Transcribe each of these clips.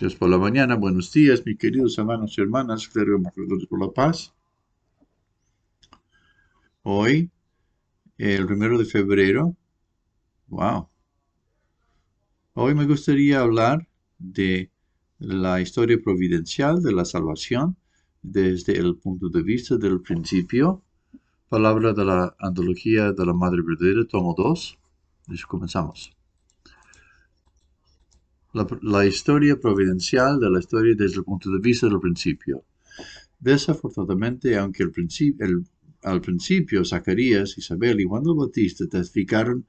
Dios por la mañana, buenos días, mis queridos hermanos y hermanas, clero por la paz. Hoy, el 1 de febrero, wow. Hoy me gustaría hablar de la historia providencial de la salvación desde el punto de vista del principio. Palabra de la Antología de la Madre Verdadera, tomo 2. Y comenzamos. La historia providencial de la historia desde el punto de vista del principio. Desafortunadamente, aunque al principio Zacarías, Isabel y Juan el Bautista testificaron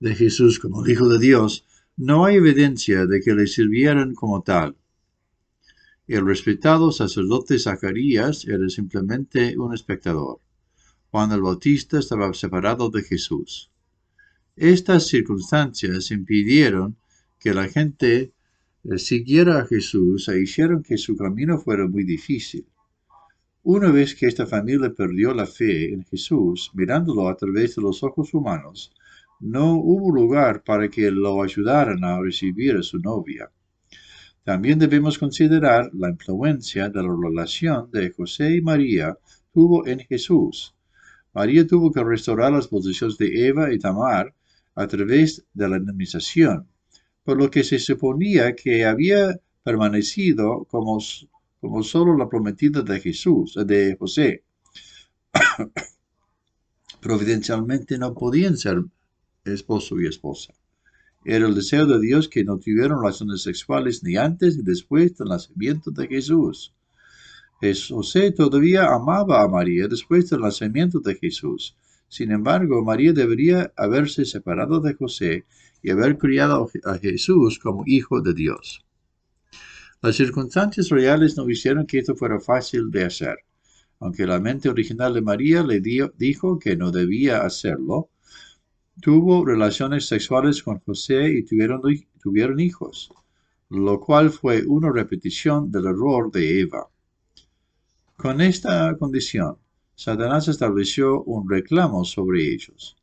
de Jesús como el Hijo de Dios, no hay evidencia de que le sirvieran como tal. El respetado sacerdote Zacarías era simplemente un espectador. Juan el Bautista estaba separado de Jesús. Estas circunstancias impidieron que la gente siguiera a Jesús e hicieron que su camino fuera muy difícil. Una vez que esta familia perdió la fe en Jesús, mirándolo a través de los ojos humanos, no hubo lugar para que lo ayudaran a recibir a su novia. También debemos considerar la influencia de la relación de José y María tuvo en Jesús. María tuvo que restaurar las posiciones de Eva y Tamar a través de la indemnización, por lo que se suponía que había permanecido como solo la prometida de José. Providencialmente no podían ser esposo y esposa. Era el deseo de Dios que no tuvieron relaciones sexuales ni antes ni después del nacimiento de Jesús. José todavía amaba a María después del nacimiento de Jesús. Sin embargo, María debería haberse separado de José y haber criado a Jesús como Hijo de Dios. Las circunstancias reales no hicieron que esto fuera fácil de hacer. Aunque la mente original de María le dijo que no debía hacerlo, tuvo relaciones sexuales con José y tuvieron hijos, lo cual fue una repetición del error de Eva. Con esta condición, Satanás estableció un reclamo sobre ellos.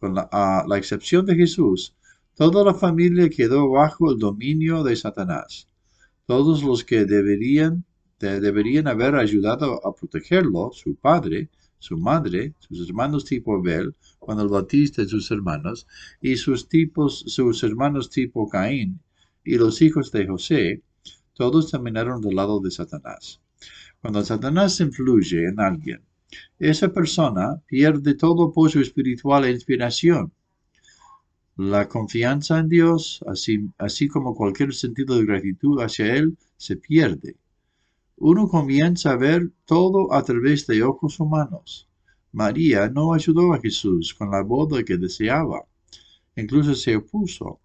Con la excepción de Jesús, toda la familia quedó bajo el dominio de Satanás. Todos los que deberían haber ayudado a protegerlo, su padre, su madre, sus hermanos tipo Abel, Juan el Bautista y sus hermanos, y sus hermanos tipo Caín, y los hijos de José, todos terminaron del lado de Satanás. Cuando Satanás influye en alguien, esa persona pierde todo apoyo espiritual e inspiración. La confianza en Dios, así como cualquier sentido de gratitud hacia Él, se pierde. Uno comienza a ver todo a través de ojos humanos. María no ayudó a Jesús con la boda que deseaba. Incluso se opuso.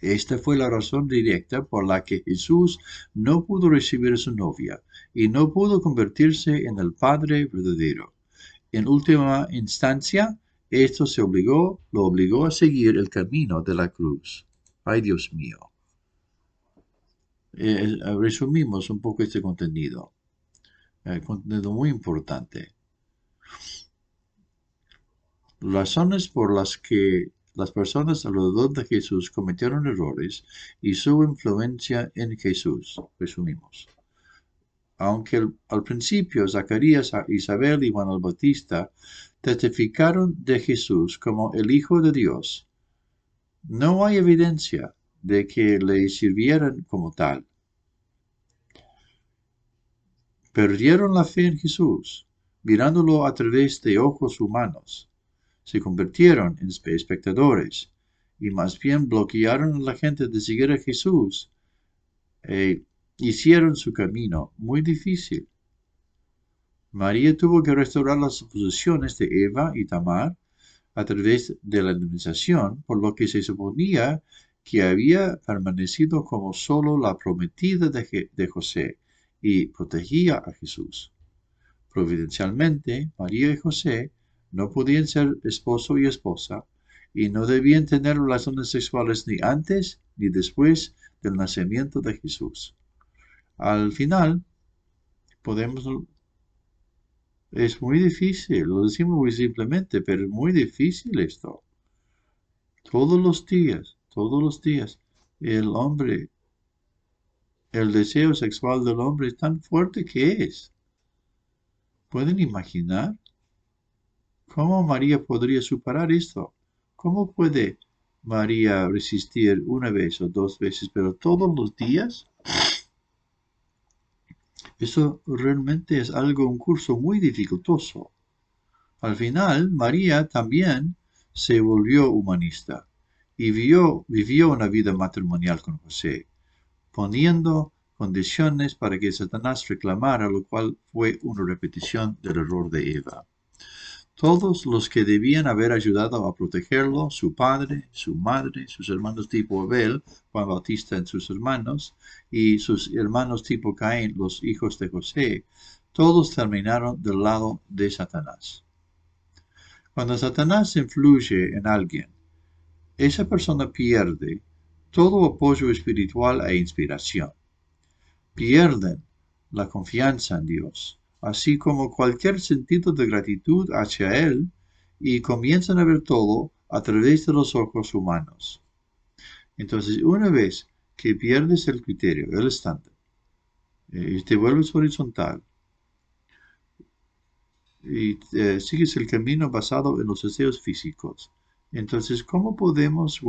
Esta fue la razón directa por la que Jesús no pudo recibir a su novia y no pudo convertirse en el Padre Verdadero. En última instancia, esto lo obligó a seguir el camino de la cruz. ¡Ay, Dios mío! Resumimos un poco este contenido. Contenido muy importante. Razones por las que las personas alrededor de Jesús cometieron errores y su influencia en Jesús. Resumimos. Aunque al principio Zacarías, Isabel y Juan el Bautista testificaron de Jesús como el Hijo de Dios, no hay evidencia de que le sirvieran como tal. Perdieron la fe en Jesús, mirándolo a través de ojos humanos. Se convirtieron en espectadores y más bien bloquearon a la gente de seguir a Jesús. Hicieron su camino muy difícil. María tuvo que restaurar las posiciones de Eva y Tamar a través de la indemnización, por lo que se suponía que había permanecido como solo la prometida de José y protegía a Jesús. Providencialmente, María y José no podían ser esposo y esposa y no debían tener relaciones sexuales ni antes ni después del nacimiento de Jesús. Al final, es muy difícil, lo decimos muy simplemente, pero es muy difícil esto. Todos los días, el hombre El deseo sexual del hombre es tan fuerte que es. ¿Pueden imaginar? ¿Cómo María podría superar esto? ¿Cómo puede María resistir una vez o dos veces, pero todos los días? Eso realmente es algo, un curso muy dificultoso. Al final, María también se volvió humanista y vivió una vida matrimonial con José, poniendo condiciones para que Satanás reclamara, lo cual fue una repetición del error de Eva. Todos los que debían haber ayudado a protegerlo, su padre, su madre, sus hermanos tipo Abel, Juan Bautista y sus hermanos, y sus hermanos tipo Caín, los hijos de José, todos terminaron del lado de Satanás. Cuando Satanás influye en alguien, esa persona pierde todo apoyo espiritual e inspiración. Pierden la confianza en Dios, así como cualquier sentido de gratitud hacia Él, y comienzan a ver todo a través de los ojos humanos. Entonces, una vez que pierdes el criterio, el estándar, y te vuelves horizontal, y sigues el camino basado en los deseos físicos, entonces, ¿cómo podemos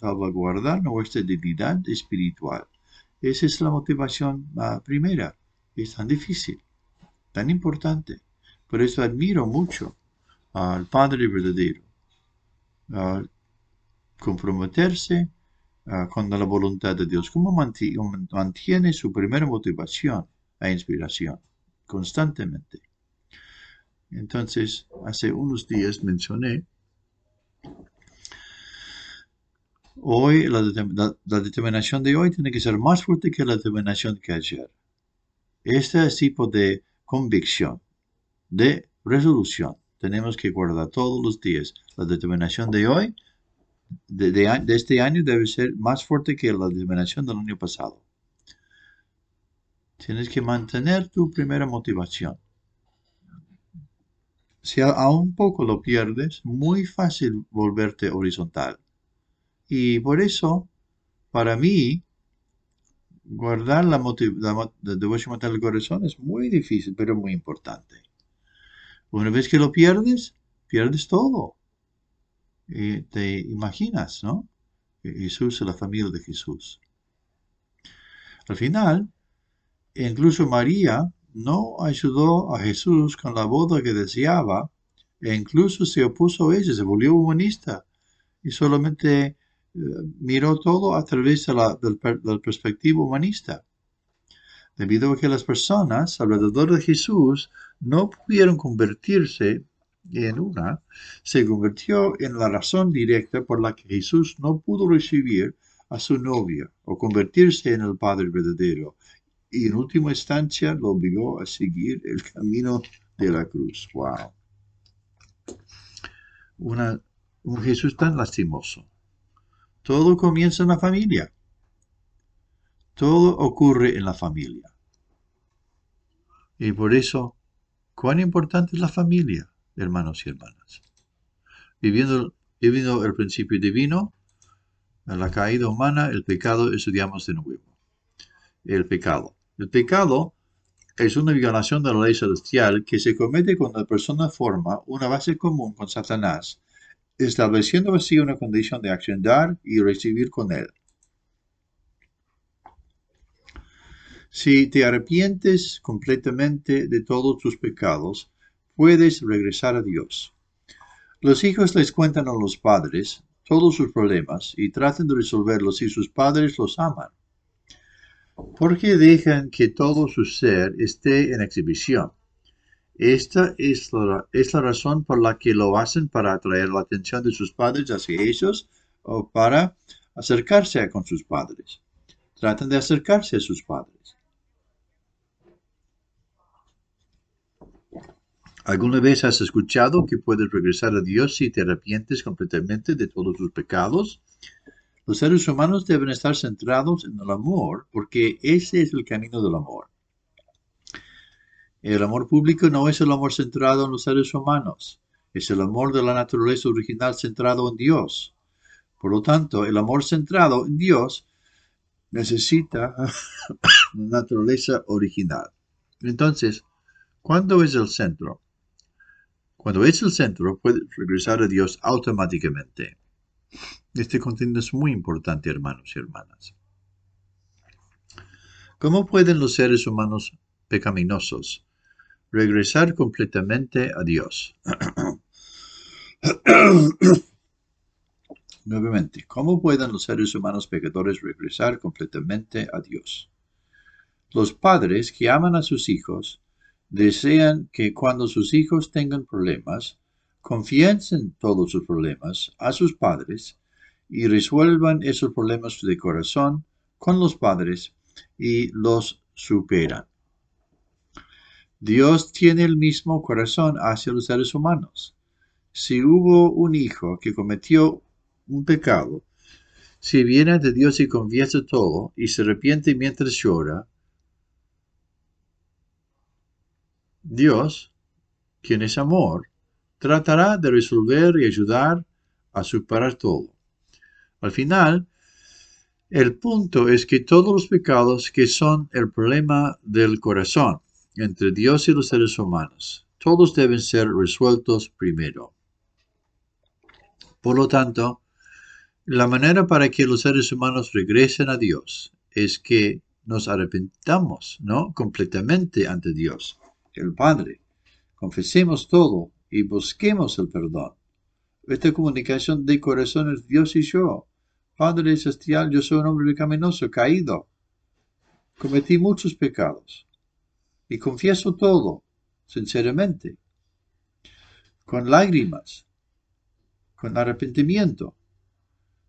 salvaguardar nuestra dignidad espiritual? Esa es la motivación primera. Es tan difícil, tan importante. Por eso admiro mucho al Padre Verdadero. Comprometerse con la voluntad de Dios. ¿Cómo mantiene su primera motivación e inspiración? Constantemente. Entonces, hace unos días mencioné, hoy la determinación de hoy tiene que ser más fuerte que la determinación que ayer. Este tipo de convicción, de resolución, tenemos que guardar todos los días. La determinación de hoy, de este año, debe ser más fuerte que la determinación del año pasado. Tienes que mantener tu primera motivación. Si a un poco lo pierdes, muy fácil volverte horizontal. Y por eso, para mí, guardar la devoción del corazón es muy difícil, pero muy importante. Una vez que lo pierdes, pierdes todo. Y te imaginas, ¿no? Jesús y la familia de Jesús. Al final, incluso María no ayudó a Jesús con la boda que deseaba, e incluso se opuso a ella, se volvió humanista, y solamente miró todo a través de la perspectiva humanista. Debido a que las personas alrededor de Jesús no pudieron convertirse en una, se convirtió en la razón directa por la que Jesús no pudo recibir a su novia o convertirse en el Padre Verdadero. Y en última instancia lo obligó a seguir el camino de la cruz. ¡Wow! Un Jesús tan lastimoso. Todo comienza en la familia. Todo ocurre en la familia. Y por eso, ¿cuán importante es la familia, hermanos y hermanas? Viviendo el principio divino, la caída humana, el pecado, estudiamos de nuevo. El pecado. El pecado es una violación de la ley celestial que se comete cuando la persona forma una base común con Satanás, estableciendo así una condición de acción dar y recibir con él. Si te arrepientes completamente de todos tus pecados, puedes regresar a Dios. Los hijos les cuentan a los padres todos sus problemas y tratan de resolverlos si sus padres los aman. ¿Por qué dejan que todo su ser esté en exhibición? Esta es la razón por la que lo hacen, para atraer la atención de sus padres hacia ellos o para acercarse con sus padres. Tratan de acercarse a sus padres. ¿Alguna vez has escuchado que puedes regresar a Dios si te arrepientes completamente de todos tus pecados? Los seres humanos deben estar centrados en el amor, porque ese es el camino del amor. El amor público no es el amor centrado en los seres humanos. Es el amor de la naturaleza original centrado en Dios. Por lo tanto, el amor centrado en Dios necesita naturaleza original. Entonces, ¿cuándo es el centro? Cuando es el centro, puede regresar a Dios automáticamente. Este contenido es muy importante, hermanos y hermanas. ¿Cómo pueden los seres humanos pecaminosos regresar completamente a Dios? Nuevamente, ¿cómo pueden los seres humanos pecadores regresar completamente a Dios? Los padres que aman a sus hijos desean que cuando sus hijos tengan problemas, confiesen todos sus problemas a sus padres y resuelvan esos problemas de corazón con los padres y los superan. Dios tiene el mismo corazón hacia los seres humanos. Si hubo un hijo que cometió un pecado, si viene ante Dios y confiesa todo y se arrepiente mientras llora, Dios, quien es amor, tratará de resolver y ayudar a superar todo. Al final, el punto es que todos los pecados que son el problema del corazón entre Dios y los seres humanos, todos deben ser resueltos primero. Por lo tanto, la manera para que los seres humanos regresen a Dios es que nos arrepentamos, ¿no?, completamente ante Dios, el Padre. Confesemos todo y busquemos el perdón. Esta comunicación de corazón es Dios y yo. Padre celestial, yo soy un hombre pecaminoso, caído. Cometí muchos pecados. Y confieso todo, sinceramente, con lágrimas, con arrepentimiento.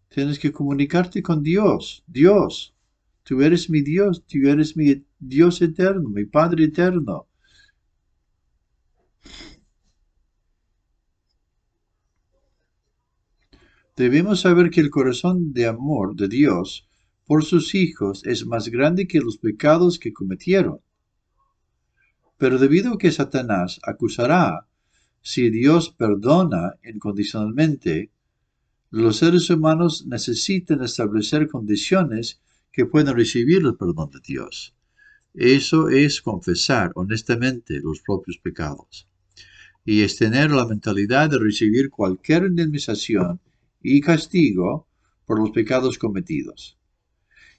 Tienes que comunicarte con Dios. Dios, tú eres mi Dios, tú eres mi Dios eterno, mi Padre eterno. Debemos saber que el corazón de amor de Dios por sus hijos es más grande que los pecados que cometieron. Pero debido a que Satanás acusará, si Dios perdona incondicionalmente, los seres humanos necesitan establecer condiciones que puedan recibir el perdón de Dios. Eso es confesar honestamente los propios pecados. Y es tener la mentalidad de recibir cualquier indemnización y castigo por los pecados cometidos.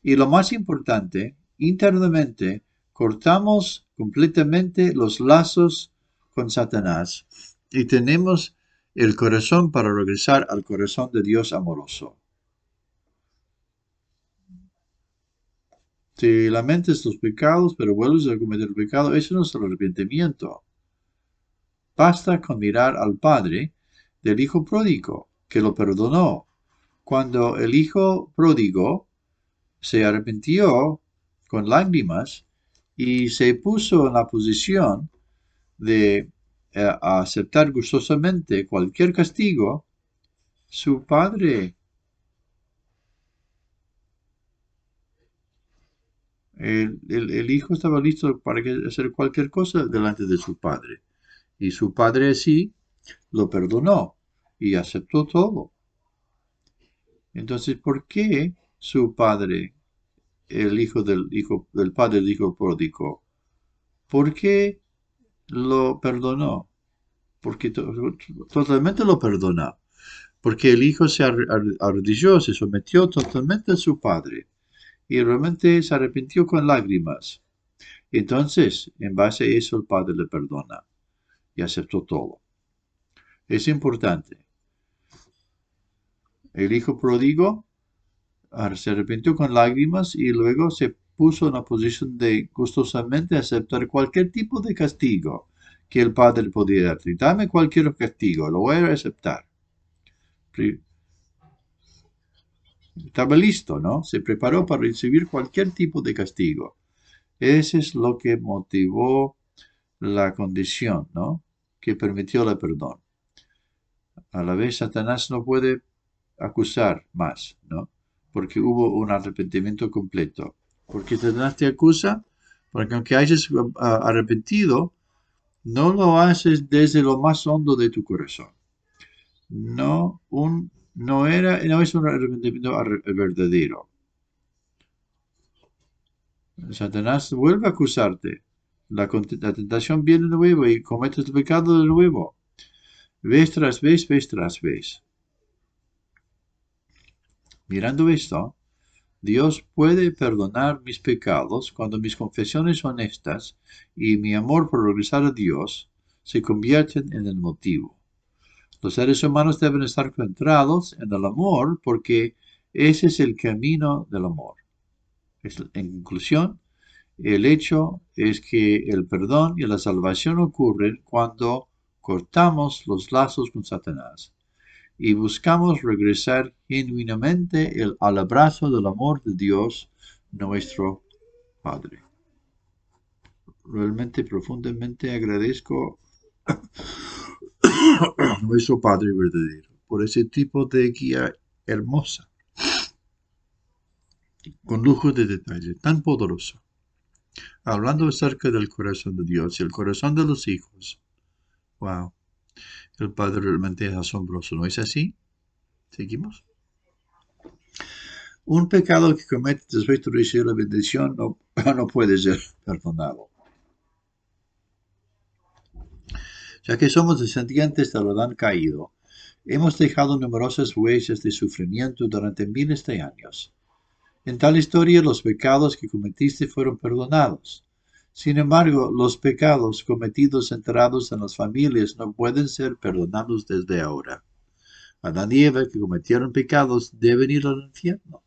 Y lo más importante, internamente, cortamos completamente los lazos con Satanás y tenemos el corazón para regresar al corazón de Dios amoroso. Si lamentas los pecados, pero vuelves a cometer el pecado, eso no es el arrepentimiento. Basta con mirar al Padre del Hijo Pródigo, que lo perdonó. Cuando el Hijo Pródigo se arrepintió con lágrimas y se puso en la posición de aceptar gustosamente cualquier castigo, su Padre El hijo estaba listo para hacer cualquier cosa delante de su padre. Y su padre sí lo perdonó y aceptó todo. Entonces, ¿por qué su padre, el padre del hijo pródigo, por qué lo perdonó? Porque totalmente lo perdonó. Porque el hijo se arrodilló, se sometió totalmente a su padre. Y realmente se arrepintió con lágrimas. Entonces, en base a eso, el Padre le perdona y aceptó todo. Es importante. El hijo pródigo se arrepintió con lágrimas y luego se puso en la posición de gustosamente aceptar cualquier tipo de castigo que el Padre podía dar. Dame cualquier castigo, lo voy a aceptar. Estaba listo, ¿no? Se preparó para recibir cualquier tipo de castigo. Ese es lo que motivó la condición, ¿no?, que permitió el perdón. A la vez, Satanás no puede acusar más, ¿no?, porque hubo un arrepentimiento completo. Porque Satanás te acusa, porque aunque hayas arrepentido, no lo haces desde lo más hondo de tu corazón. No es un arrepentimiento verdadero. Satanás vuelve a acusarte. La tentación viene de nuevo y cometes el pecado de nuevo. Vez tras vez, vez tras vez. Mirando esto, Dios puede perdonar mis pecados cuando mis confesiones honestas y mi amor por regresar a Dios se convierten en el motivo. Los seres humanos deben estar centrados en el amor porque ese es el camino del amor. En conclusión, el hecho es que el perdón y la salvación ocurren cuando cortamos los lazos con Satanás y buscamos regresar genuinamente al abrazo del amor de Dios, nuestro Padre. Realmente, profundamente agradezco a nuestro Padre Verdadero por ese tipo de guía hermosa, con lujo de detalle, tan poderosa, hablando acerca del corazón de Dios y el corazón de los hijos. Wow. El Padre realmente es asombroso, ¿no es así? ¿Seguimos? Un pecado que cometes después de recibir la bendición no puede ser perdonado. Ya que somos descendientes del Adán caído, hemos dejado numerosas huellas de sufrimiento durante miles de años. En tal historia, los pecados que cometiste fueron perdonados. Sin embargo, los pecados cometidos centrados en las familias no pueden ser perdonados desde ahora. Adán y Eva, que cometieron pecados, deben ir al infierno.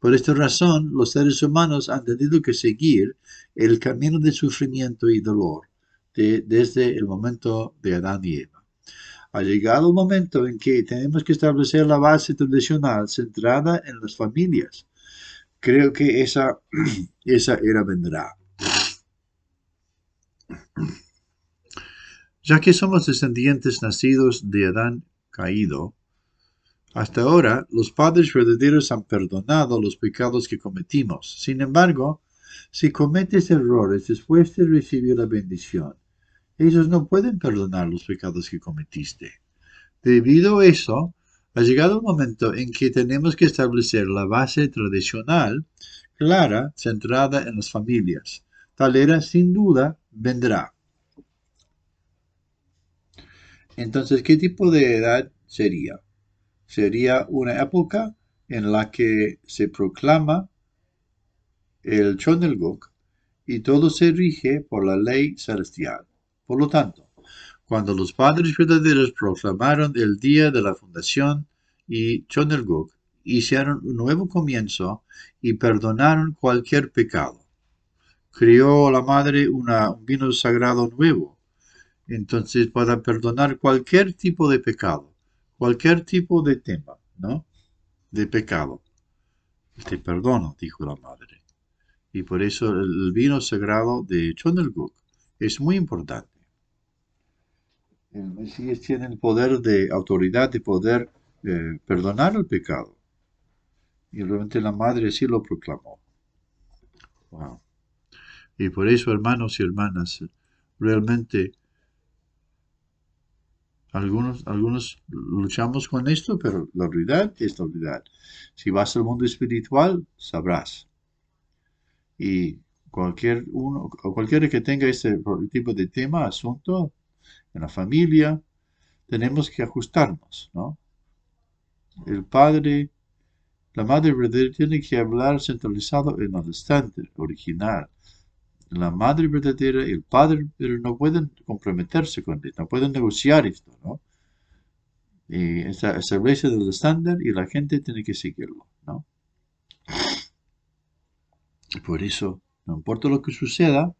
Por esta razón, los seres humanos han tenido que seguir el camino de sufrimiento y dolor desde el momento de Adán y Eva. Ha llegado el momento en que tenemos que establecer la base tradicional centrada en las familias. Creo que esa era vendrá. Ya que somos descendientes nacidos de Adán caído, hasta ahora los padres verdaderos han perdonado los pecados que cometimos. Sin embargo, si cometes errores después de recibir la bendición, ellos no pueden perdonar los pecados que cometiste. Debido a eso, ha llegado el momento en que tenemos que establecer la base tradicional, clara, centrada en las familias. Tal era, sin duda, vendrá. Entonces, ¿qué tipo de edad sería? Sería una época en la que se proclama el Cheon Il Guk y todo se rige por la ley celestial. Por lo tanto, cuando los padres verdaderos proclamaron el día de la fundación y Cheon Il Guk, hicieron un nuevo comienzo y perdonaron cualquier pecado. Creó la madre un vino sagrado nuevo. Entonces, para perdonar cualquier tipo de pecado, cualquier tipo de tema, ¿no? De pecado. Te perdono, dijo la madre. Y por eso el vino sagrado de Cheon Il Guk es muy importante. El Mesías tiene el poder de autoridad de poder perdonar el pecado. Y realmente la madre sí lo proclamó. Wow. Y por eso, hermanos y hermanas, realmente algunos luchamos con esto, pero la realidad es la realidad. Si vas al mundo espiritual, sabrás. Y cualquiera que tenga este tipo de tema, asunto, en la familia, tenemos que ajustarnos, ¿no? La madre verdadera tiene que hablar centralizado en el instante original. La madre verdadera y el padre no pueden comprometerse con esto, no pueden negociar esto, ¿no? Y establece el estándar y la gente tiene que seguirlo, ¿no? Por eso, no importa lo que suceda,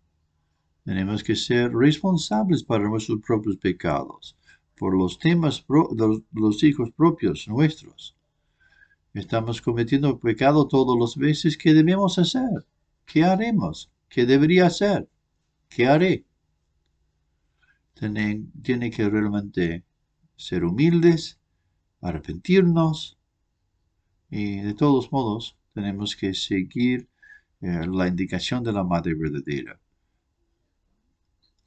tenemos que ser responsables para nuestros propios pecados, por los temas de los hijos propios nuestros. Estamos cometiendo pecado todas las veces. ¿Qué debemos hacer? ¿Qué haremos? ¿Qué debería hacer? ¿Qué haré? Tiene que realmente ser humildes, arrepentirnos, y de todos modos tenemos que seguir la indicación de la madre verdadera.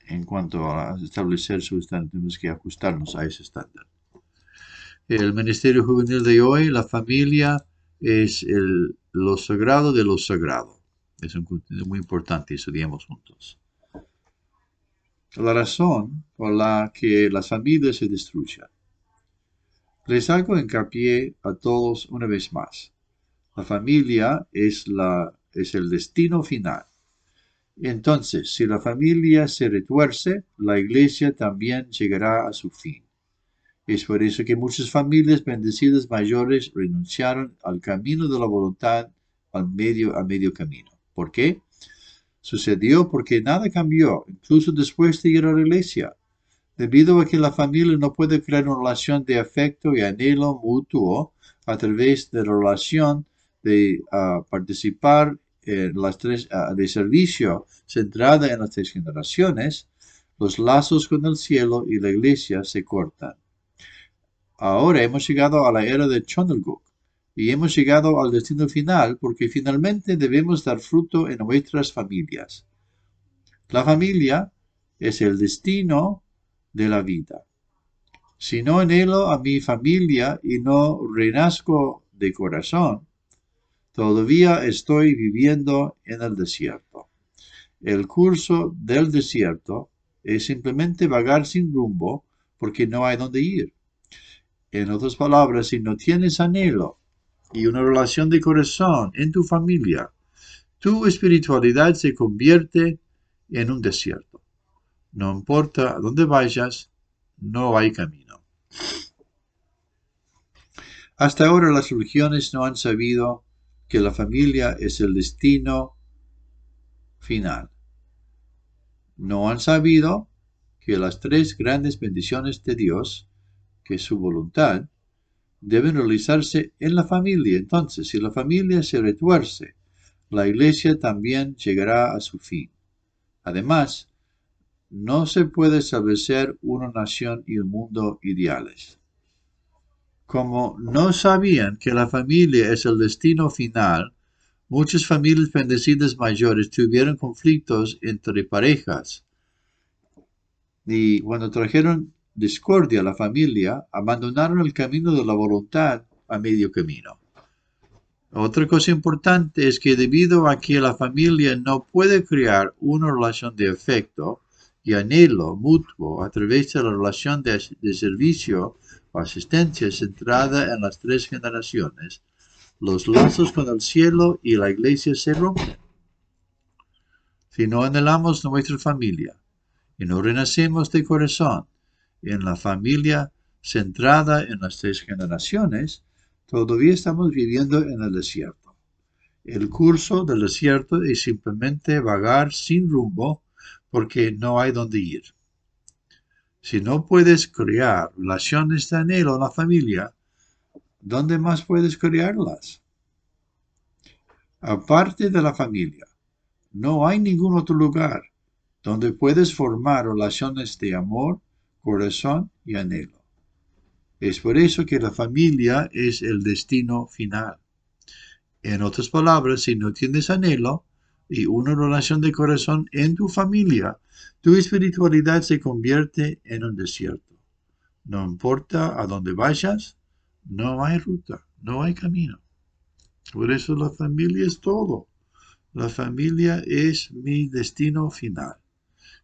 En cuanto a establecer su estándar, tenemos que ajustarnos a ese estándar. El ministerio juvenil de hoy, la familia, es lo sagrado de lo sagrado. Es muy importante, estudiemos juntos. La razón por la que las familias se destruyen. Les hago hincapié a todos una vez más. La familia es el destino final. Entonces, si la familia se retuerce, la iglesia también llegará a su fin. Es por eso que muchas familias bendecidas mayores renunciaron al camino de la voluntad a medio camino. ¿Por qué? Sucedió porque nada cambió, incluso después de ir a la iglesia. Debido a que la familia no puede crear una relación de afecto y anhelo mutuo a través de la relación de participar en las tres de servicio centrada en las tres generaciones, los lazos con el cielo y la iglesia se cortan. Ahora hemos llegado a la era de Cheon Il Guk y hemos llegado al destino final porque finalmente debemos dar fruto en nuestras familias. La familia es el destino de la vida. Si no anhelo a mi familia y no renazco de corazón, todavía estoy viviendo en el desierto. El curso del desierto es simplemente vagar sin rumbo porque no hay dónde ir. En otras palabras, si no tienes anhelo y una relación de corazón en tu familia, tu espiritualidad se convierte en un desierto. No importa a dónde vayas, no hay camino. Hasta ahora las religiones no han sabido que la familia es el destino final. No han sabido que las tres grandes bendiciones de Dios, que es su voluntad, deben realizarse en la familia. Entonces, si la familia se retuerce, la iglesia también llegará a su fin. Además, no se puede establecer una nación y un mundo ideales. Como no sabían que la familia es el destino final, muchas familias bendecidas mayores tuvieron conflictos entre parejas. Y cuando trajeron discordia a la familia, abandonaron el camino de la voluntad a medio camino. Otra cosa importante es que debido a que la familia no puede crear una relación de afecto y anhelo mutuo a través de la relación de servicio o asistencia centrada en las tres generaciones, los lazos con el cielo y la iglesia se rompen. Si no anhelamos nuestra familia y no renacemos de corazón en la familia centrada en las tres generaciones, todavía estamos viviendo en el desierto. El curso del desierto es simplemente vagar sin rumbo porque no hay dónde ir. Si no puedes crear relaciones de anhelo en la familia, ¿dónde más puedes crearlas? Aparte de la familia, no hay ningún otro lugar donde puedes formar relaciones de amor, corazón y anhelo. Es por eso que la familia es el destino final. En otras palabras, si no tienes anhelo y una relación de corazón en tu familia, tu espiritualidad se convierte en un desierto. No importa a dónde vayas, no hay ruta, no hay camino. Por eso la familia es todo. La familia es mi destino final.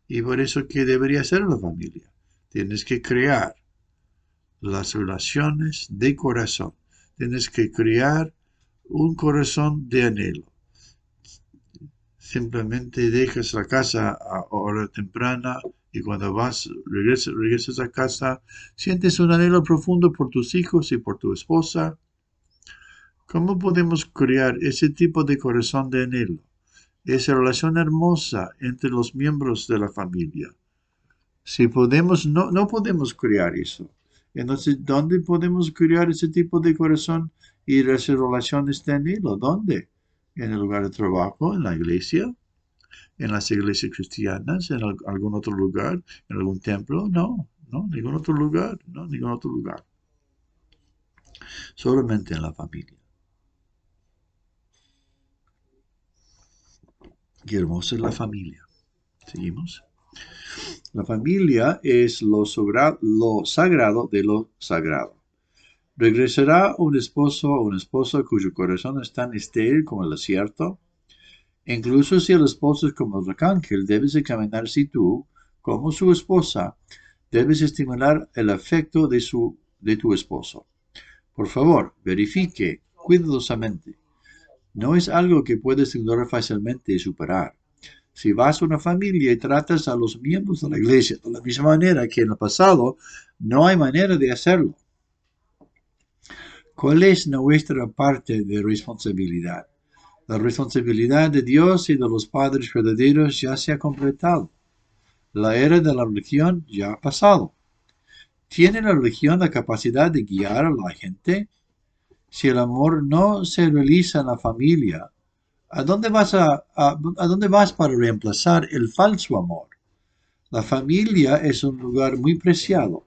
Y por eso que debería ser la familia. Tienes que crear las relaciones de corazón. Tienes que crear un corazón de anhelo. Simplemente dejas la casa a hora temprana y cuando regresas a casa, sientes un anhelo profundo por tus hijos y por tu esposa. ¿Cómo podemos crear ese tipo de corazón de anhelo? Esa relación hermosa entre los miembros de la familia. Si no podemos crear eso. Entonces, ¿dónde podemos crear ese tipo de corazón y esas relaciones de anhelo? ¿Dónde? En el lugar de trabajo, en la iglesia, en las iglesias cristianas, en algún otro lugar, en algún templo. No, ningún otro lugar, no, ningún otro lugar. Solamente en la familia. Qué hermosa es la familia. Seguimos. La familia es lo sagrado de lo sagrado. Regresará un esposo o una esposa cuyo corazón es tan estéril como el desierto. Incluso si el esposo es como el arcángel, debes examinar si tú, como su esposa, debes estimular el afecto de tu esposo. Por favor, verifique cuidadosamente. No es algo que puedes ignorar fácilmente y superar. Si vas a una familia y tratas a los miembros de la iglesia de la misma manera que en el pasado, no hay manera de hacerlo. ¿Cuál es nuestra parte de responsabilidad? La responsabilidad de Dios y de los padres verdaderos ya se ha completado. La era de la religión ya ha pasado. ¿Tiene la religión la capacidad de guiar a la gente? Si el amor no se realiza en la familia, ¿a dónde vas para reemplazar el falso amor? La familia es un lugar muy preciado.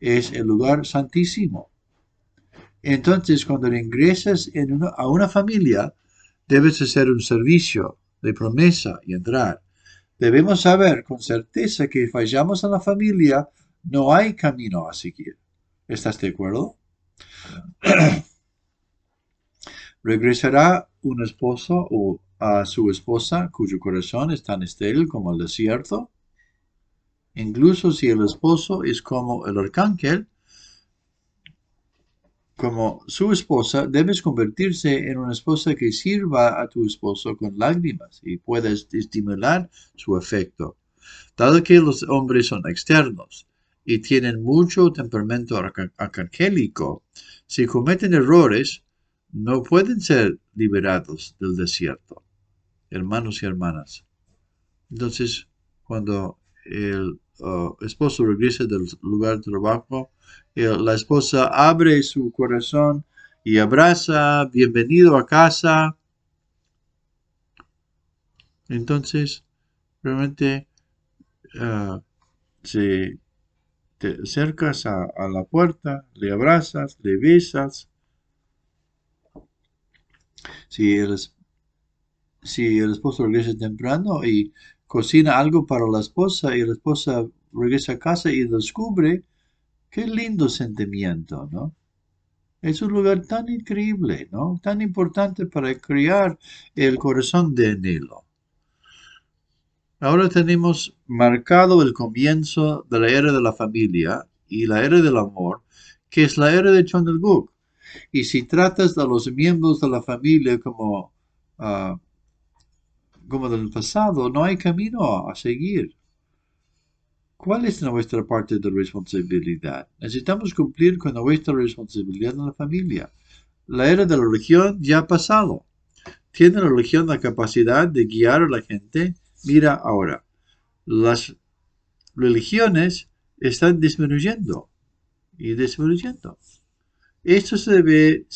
Es el lugar santísimo. Entonces, cuando ingresas a una familia, debes hacer un servicio de promesa y entrar. Debemos saber con certeza que fallamos en la familia, no hay camino a seguir. ¿Estás de acuerdo? ¿Regresará un esposo o a su esposa cuyo corazón es tan estéril como el desierto? Incluso si el esposo es como el arcángel, como su esposa, debes convertirse en una esposa que sirva a tu esposo con lágrimas y puedas estimular su afecto. Dado que los hombres son externos y tienen mucho temperamento arcangélico, si cometen errores, no pueden ser liberados del desierto. Hermanos y hermanas. Entonces, cuando el esposo regresa del lugar de trabajo, la esposa abre su corazón y abraza, bienvenido a casa. Entonces, realmente, si te acercas a la puerta, le abrazas, le besas. Si el esposo regresa temprano y cocina algo para la esposa y la esposa regresa a casa y descubre, qué lindo sentimiento, ¿no? Es un lugar tan increíble, ¿no? Tan importante para crear el corazón de anhelo. Ahora tenemos marcado el comienzo de la era de la familia y la era del amor, que es la era de Cheon Il Guk. Y si tratas a los miembros de la familia como del pasado, no hay camino a seguir. ¿Cuál es nuestra parte de responsabilidad? Necesitamos cumplir con nuestra responsabilidad en la familia. La era de la religión ya ha pasado. ¿Tiene la religión la capacidad de guiar a la gente? Mira ahora, las religiones están disminuyendo y disminuyendo. Esto se debe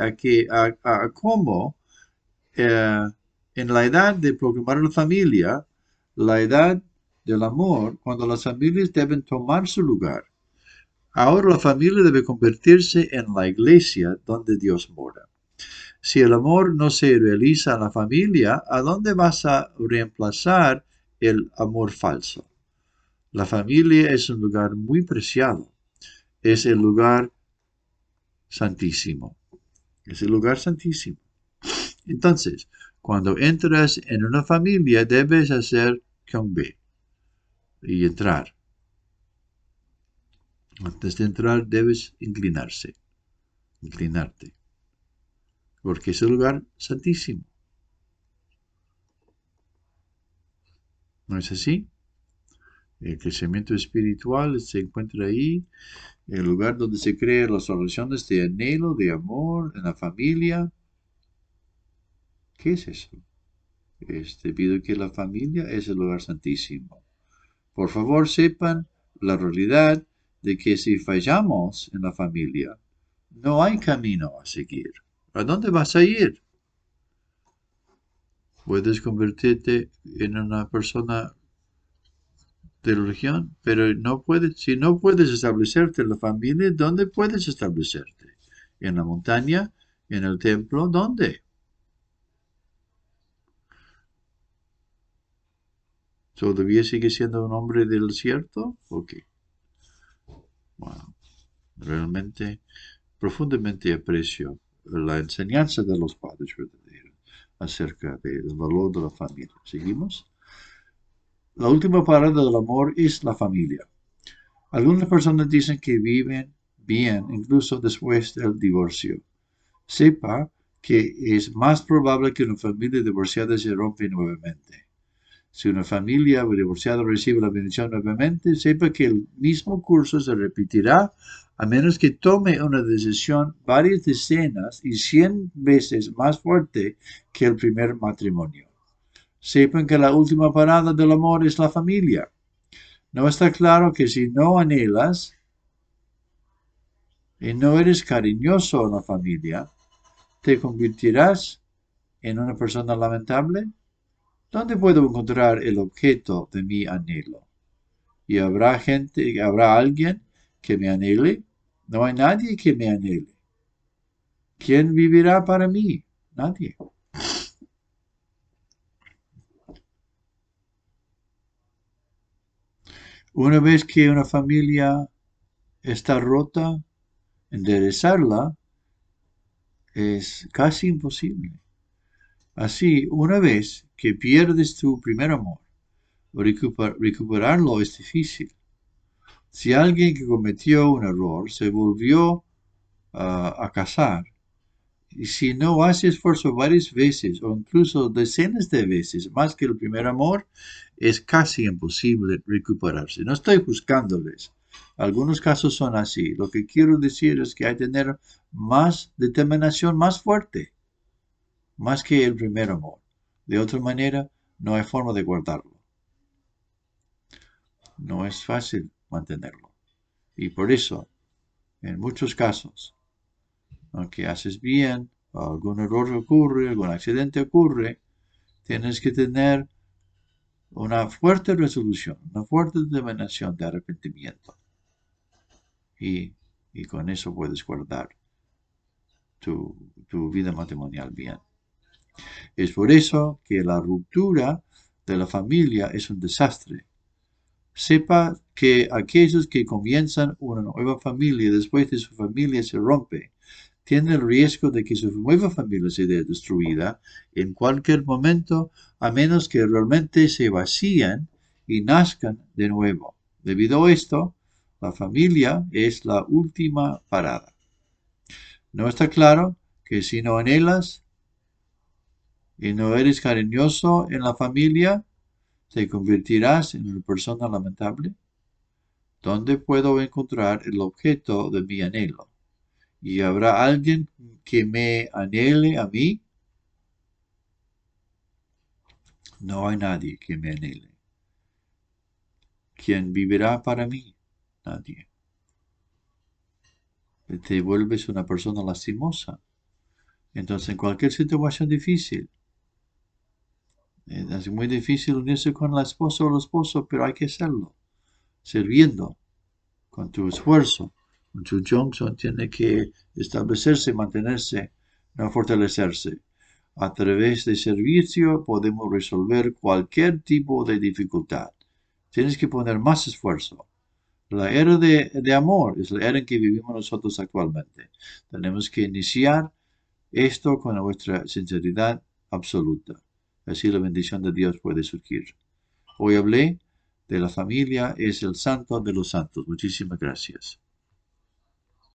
a cómo en la edad de proclamar la familia, la edad del amor, cuando las familias deben tomar su lugar. Ahora la familia debe convertirse en la iglesia donde Dios mora. Si el amor no se realiza en la familia, ¿a dónde vas a reemplazar el amor falso? La familia es un lugar muy preciado. Es el lugar santísimo. Es el lugar santísimo. Entonces, cuando entras en una familia, debes hacer kyongbe y entrar. Antes de entrar debes inclinarte, porque es el lugar santísimo. ¿No es así? El crecimiento espiritual se encuentra ahí, el lugar donde se crean las oraciones de anhelo, de amor, en la familia. ¿Qué es eso? Es debido a que la familia es el lugar santísimo. Por favor, sepan la realidad de que si fallamos en la familia, no hay camino a seguir. ¿A dónde vas a ir? Puedes convertirte en una persona de religión, pero si no puedes establecerte en la familia, ¿dónde puedes establecerte? ¿En la montaña? ¿En el templo? ¿Dónde? ¿Todavía sigue siendo un hombre del desierto? Ok. Wow. Realmente, profundamente aprecio la enseñanza de los padres verdaderos. acerca del valor de la familia. ¿Seguimos? La última parada del amor es la familia. Algunas personas dicen que viven bien incluso después del divorcio. Sepa que es más probable que una familia divorciada se rompa nuevamente. Si una familia divorciada recibe la bendición nuevamente, sepa que el mismo curso se repetirá a menos que tome una decisión varias decenas y 100 veces más fuerte que el primer matrimonio. Sepan que la última parada del amor es la familia. No está claro que si no anhelas y no eres cariñoso en la familia, ¿te convertirás en una persona lamentable? ¿Dónde puedo encontrar el objeto de mi anhelo? ¿Y habrá alguien que me anhele? No hay nadie que me anhele. ¿Quién vivirá para mí? Nadie. Una vez que una familia está rota, enderezarla es casi imposible. Así, una vez que pierdes tu primer amor, recuperarlo es difícil. Si alguien que cometió un error se volvió a casar, y si no hace esfuerzo varias veces o incluso decenas de veces más que el primer amor, es casi imposible recuperarse. No estoy buscándoles. Algunos casos son así. Lo que quiero decir es que hay que tener más determinación, más fuerte, más que el primer amor. De otra manera, no hay forma de guardarlo. No es fácil mantenerlo. Y por eso, en muchos casos, aunque haces bien, algún error ocurre, algún accidente ocurre, tienes que tener una fuerte resolución, una fuerte determinación de arrepentimiento. Y con eso puedes guardar tu vida matrimonial bien. Es por eso que la ruptura de la familia es un desastre. Sepa que aquellos que comienzan una nueva familia después de su familia se rompe, tienen el riesgo de que su nueva familia se vea destruida en cualquier momento, a menos que realmente se vacíen y nazcan de nuevo. Debido a esto, la familia es la última parada. No está claro que si no anhelas y no eres cariñoso en la familia, ¿te convertirás en una persona lamentable? ¿Dónde puedo encontrar el objeto de mi anhelo? ¿Y habrá alguien que me anhele a mí? No hay nadie que me anhele. ¿Quién vivirá para mí? Nadie. Te vuelves una persona lastimosa. Entonces, en cualquier situación difícil, es muy difícil unirse con la esposa o el esposo, pero hay que hacerlo, sirviendo con tu esfuerzo. Su Johnson tiene que establecerse, mantenerse, no fortalecerse. A través de servicio podemos resolver cualquier tipo de dificultad. Tienes que poner más esfuerzo. La era de amor es la era en que vivimos nosotros actualmente. Tenemos que iniciar esto con nuestra sinceridad absoluta. Así la bendición de Dios puede surgir. Hoy hablé de la familia, es el santo de los santos. Muchísimas gracias.